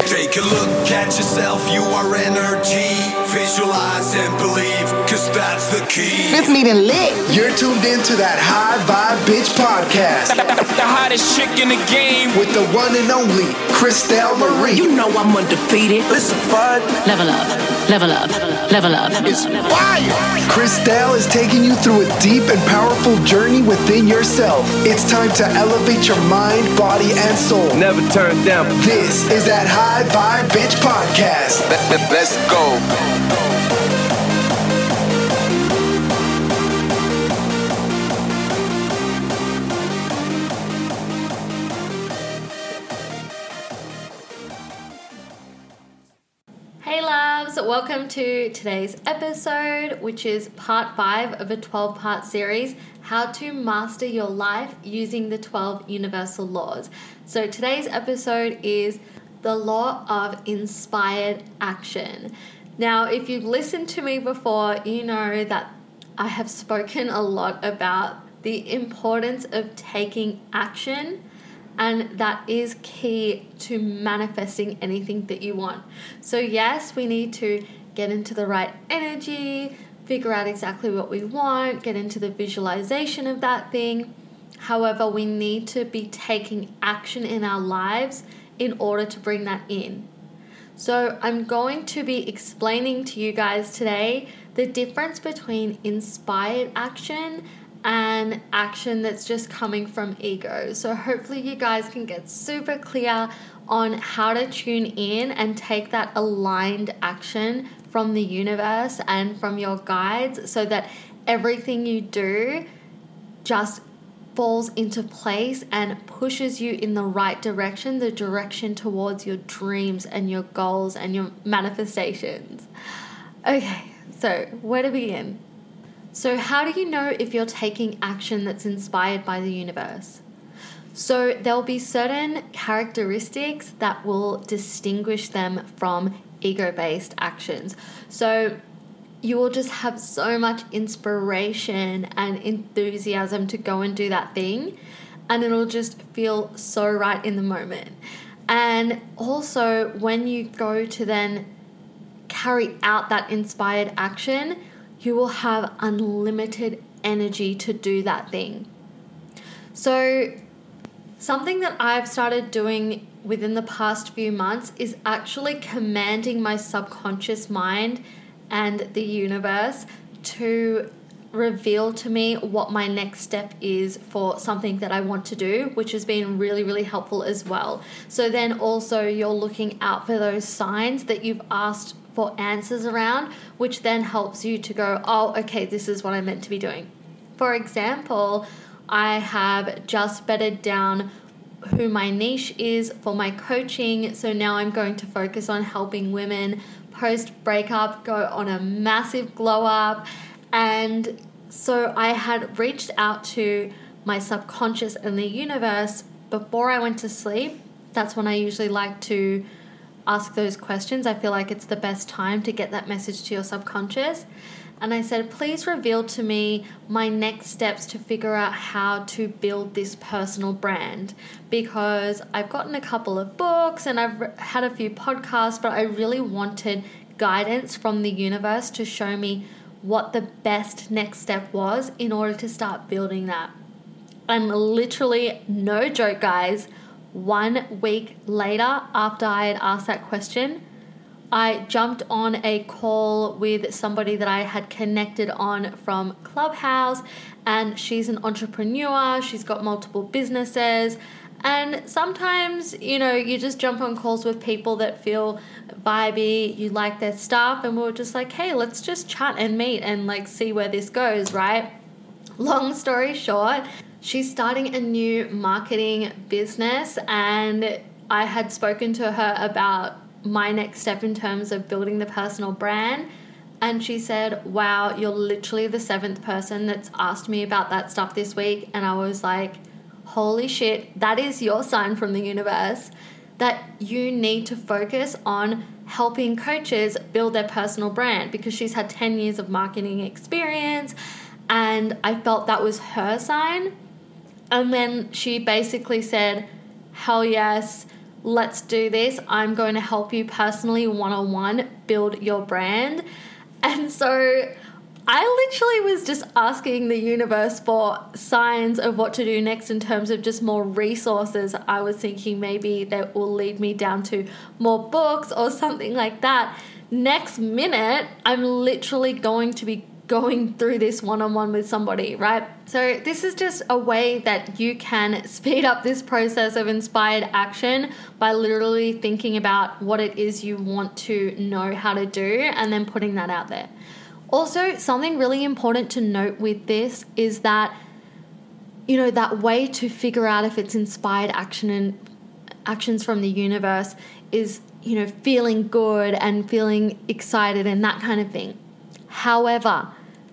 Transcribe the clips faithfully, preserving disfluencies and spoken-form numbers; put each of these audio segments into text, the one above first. Take a look at yourself, you are energy. Visualize and believe, cause that's the key. This meeting lit. You're tuned into that High Vibe Bitch podcast. The hottest chick in the game. With the one and only, Christelle Marie. You know I'm undefeated. This is fun. Level up, level up, level up. It's fire. Christelle is taking you through a deep and powerful journey within yourself. It's time to elevate your mind, body, and soul. Never turn down. This is that High Vibe Bitch podcast. Let's go. Hey loves, welcome to today's episode, which is part five of a twelve-part series, How to Master Your Life Using the twelve Universal Laws. So today's episode is the law of inspired action. Now, if you've listened to me before, you know that I have spoken a lot about the importance of taking action, and that is key to manifesting anything that you want. So yes, we need to get into the right energy, figure out exactly what we want, get into the visualization of that thing. However, we need to be taking action in our lives in order to bring that in. So I'm going to be explaining to you guys today the difference between inspired action and action that's just coming from ego. So hopefully you guys can get super clear on how to tune in and take that aligned action from the universe and from your guides so that everything you do just falls into place and pushes you in the right direction, the direction towards your dreams and your goals and your manifestations. Okay, so where to begin? So how do you know if you're taking action that's inspired by the universe? So there'll be certain characteristics that will distinguish them from ego-based actions. So you will just have so much inspiration and enthusiasm to go and do that thing, and it'll just feel so right in the moment. And also when you go to then carry out that inspired action, you will have unlimited energy to do that thing. So something that I've started doing within the past few months is actually commanding my subconscious mind and the universe to reveal to me what my next step is for something that I want to do, which has been really, really helpful as well. So then also you're looking out for those signs that you've asked for answers around, which then helps you to go, oh, okay, this is what I'm meant to be doing. For example, I have just bedded down who my niche is for my coaching. So now I'm going to focus on helping women post-breakup go on a massive glow-up. And so I had reached out to my subconscious and the universe before I went to sleep. That's when I usually like to ask those questions. I feel like it's the best time to get that message to your subconscious. And I said, please reveal to me my next steps to figure out how to build this personal brand, because I've gotten a couple of books and I've had a few podcasts, but I really wanted guidance from the universe to show me what the best next step was in order to start building that. And literally, no joke, guys, one week later after I had asked that question, I jumped on a call with somebody that I had connected on from Clubhouse, and she's an entrepreneur. She's got multiple businesses, and sometimes, you know, you just jump on calls with people that feel vibey, you like their stuff, and we were just like, hey, let's just chat and meet and like see where this goes, right? Long story short, she's starting a new marketing business, and I had spoken to her about my next step in terms of building the personal brand, and she said, wow, you're literally the seventh person that's asked me about that stuff this week. And I was like, holy shit, that is your sign from the universe that you need to focus on helping coaches build their personal brand, because she's had ten years of marketing experience, and I felt that was her sign. And then she basically said, hell yes, let's do this. I'm going to help you personally one-on-one build your brand. And so I literally was just asking the universe for signs of what to do next in terms of just more resources. I was thinking maybe that will lead me down to more books or something like that. Next minute, I'm literally going to be going through this one-on-one with somebody, right? So this is just a way that you can speed up this process of inspired action by literally thinking about what it is you want to know how to do and then putting that out there. Also, something really important to note with this is that, you know, that way to figure out if it's inspired action and actions from the universe is, you know, feeling good and feeling excited and that kind of thing. However,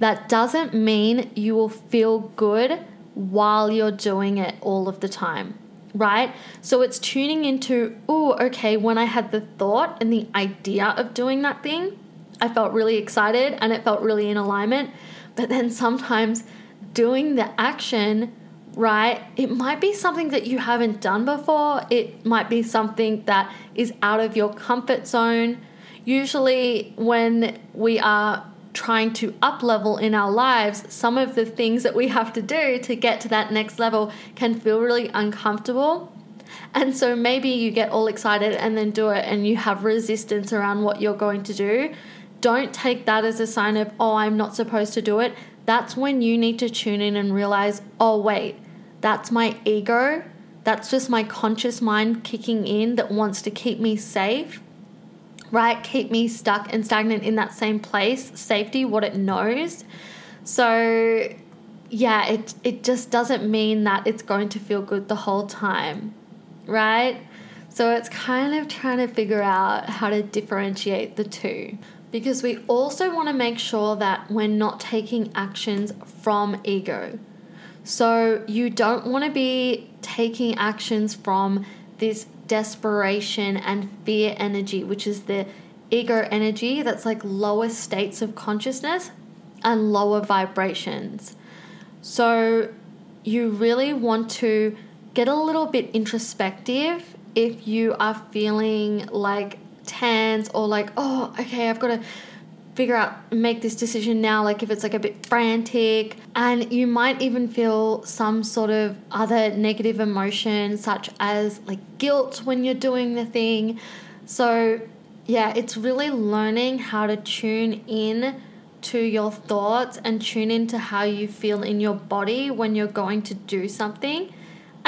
that doesn't mean you will feel good while you're doing it all of the time, right? So it's tuning into, ooh, okay, when I had the thought and the idea of doing that thing, I felt really excited and it felt really in alignment. But then sometimes doing the action, right, it might be something that you haven't done before. It might be something that is out of your comfort zone. Usually when we are trying to up level in our lives, some of the things that we have to do to get to that next level can feel really uncomfortable. And so maybe you get all excited and then do it and you have resistance around what you're going to do. Don't take that as a sign of, oh, I'm not supposed to do it. That's when you need to tune in and realize, oh, wait, that's my ego. That's just my conscious mind kicking in that wants to keep me safe, right? Keep me stuck and stagnant in that same place, safety, what it knows. So yeah, it it just doesn't mean that it's going to feel good the whole time, right? So it's kind of trying to figure out how to differentiate the two, because we also want to make sure that we're not taking actions from ego. So you don't want to be taking actions from this desperation and fear energy, which is the ego energy that's like lower states of consciousness and lower vibrations. So you really want to get a little bit introspective if you are feeling like tense or like, oh, okay, I've got to figure out, make this decision now, like if it's like a bit frantic. And you might even feel some sort of other negative emotion such as like guilt when you're doing the thing. So yeah, it's really learning how to tune in to your thoughts and tune into how you feel in your body when you're going to do something.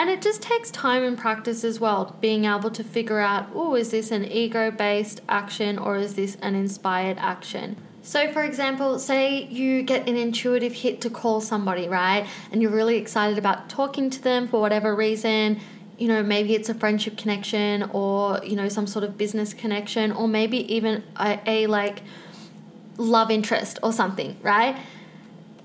And it just takes time and practice as well, being able to figure out, oh, is this an ego-based action or is this an inspired action? So for example, say you get an intuitive hit to call somebody, right? And you're really excited about talking to them for whatever reason. You know, maybe it's a friendship connection or, you know, some sort of business connection, or maybe even a, a like love interest or something, right?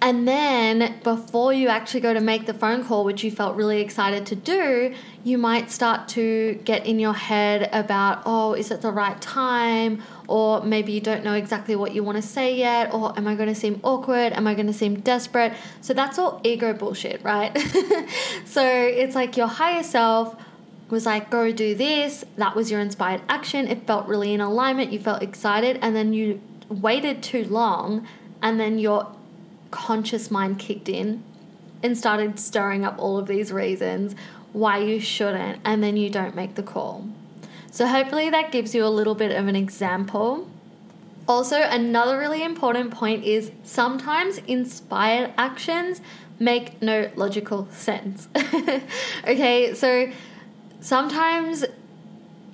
And then before you actually go to make the phone call, which you felt really excited to do, you might start to get in your head about, oh, is it the right time? Or maybe you don't know exactly what you want to say yet. Or am I going to seem awkward? Am I going to seem desperate? So that's all ego bullshit, right? So it's like your higher self was like, go do this. That was your inspired action. It felt really in alignment. You felt excited. And then you waited too long. And then your conscious mind kicked in and started stirring up all of these reasons why you shouldn't, and then you don't make the call. So hopefully that gives you a little bit of an example. Also, another really important point is sometimes inspired actions make no logical sense. Okay, so sometimes,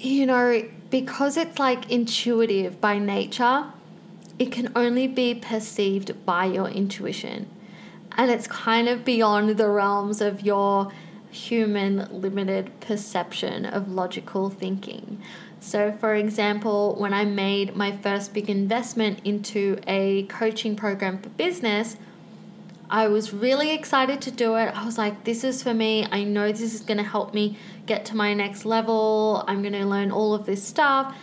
you know, because it's like intuitive by nature, it can only be perceived by your intuition. And it's kind of beyond the realms of your human limited perception of logical thinking. So for example, when I made my first big investment into a coaching program for business, I was really excited to do it. I was like, this is for me. I know this is going to help me get to my next level. I'm going to learn all of this stuff.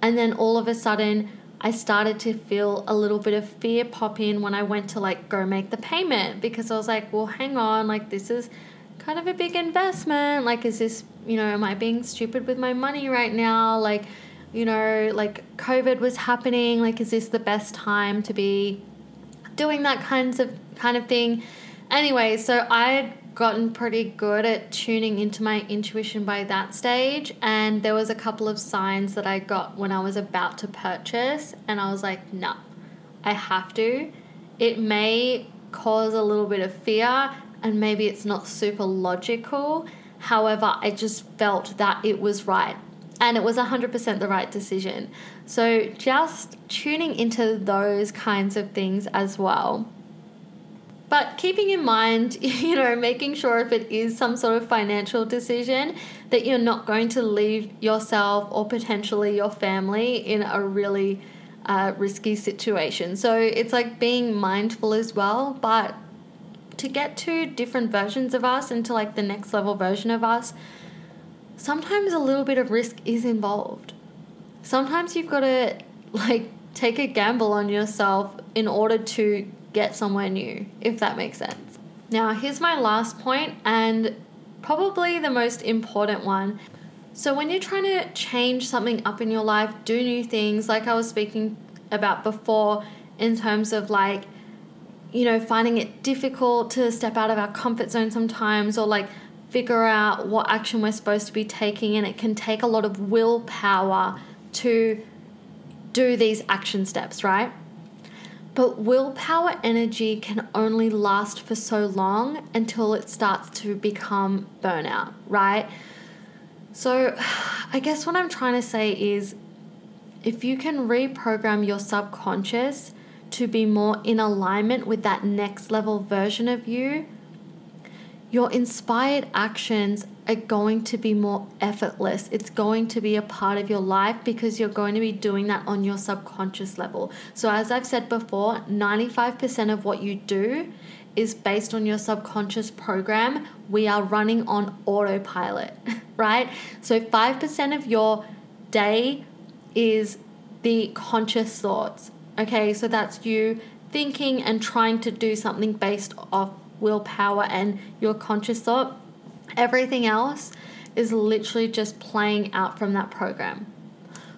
And then all of a sudden, I started to feel a little bit of fear pop in when I went to like go make the payment, because I was like, well, hang on, like this is kind of a big investment. Like, is this, you know, am I being stupid with my money right now? Like, you know, like COVID was happening. Like, is this the best time to be doing that kinds of kind of thing? Anyway, so I'd gotten pretty good at tuning into my intuition by that stage, and there was a couple of signs that I got when I was about to purchase, and I was like, no, I have to. It may cause a little bit of fear, and maybe it's not super logical. However, I just felt that it was right, and it was one hundred percent the right decision. So just tuning into those kinds of things as well. But keeping in mind, you know, making sure if it is some sort of financial decision that you're not going to leave yourself or potentially your family in a really uh, risky situation. So it's like being mindful as well. But to get to different versions of us and to like the next level version of us, sometimes a little bit of risk is involved. Sometimes you've got to like take a gamble on yourself in order to get somewhere new, if that makes sense. Now, here's my last point, and probably the most important one. So when you're trying to change something up in your life, do new things, like I was speaking about before, in terms of like, you know, finding it difficult to step out of our comfort zone sometimes, or like figure out what action we're supposed to be taking, and it can take a lot of willpower to do these action steps, right? But willpower energy can only last for so long until it starts to become burnout, right? So I guess what I'm trying to say is, if you can reprogram your subconscious to be more in alignment with that next level version of you, your inspired actions are going to be more effortless. It's going to be a part of your life because you're going to be doing that on your subconscious level. So as I've said before, ninety-five percent of what you do is based on your subconscious program. We are running on autopilot, right? So five percent of your day is the conscious thoughts. Okay, so that's you thinking and trying to do something based off willpower and your conscious thought. Everything else is literally just playing out from that program.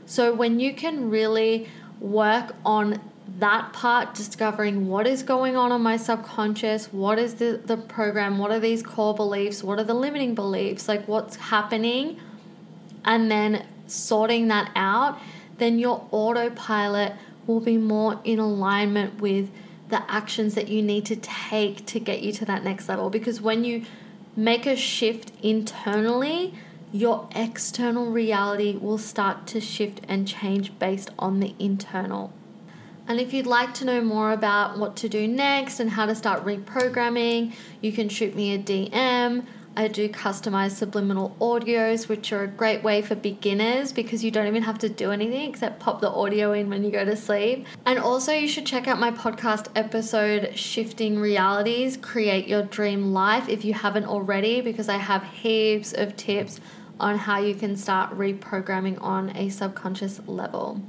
So when you can really work on that part, discovering what is going on in my subconscious, what is the, the program, what are these core beliefs, what are the limiting beliefs, like what's happening, and then sorting that out, then your autopilot will be more in alignment with the actions that you need to take to get you to that next level. Because when you make a shift internally, your external reality will start to shift and change based on the internal. And if you'd like to know more about what to do next and how to start reprogramming, you can shoot me a D M. I do customized subliminal audios, which are a great way for beginners because you don't even have to do anything except pop the audio in when you go to sleep. And also you should check out my podcast episode, Shifting Realities, Create Your Dream Life, if you haven't already, because I have heaps of tips on how you can start reprogramming on a subconscious level.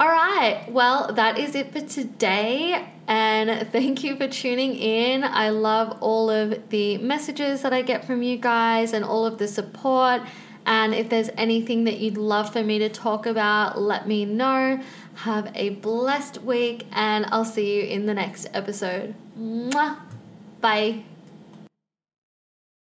All right, well, that is it for today. And thank you for tuning in. I love all of the messages that I get from you guys and all of the support. And if there's anything that you'd love for me to talk about, let me know. Have a blessed week, and I'll see you in the next episode. Mwah. Bye.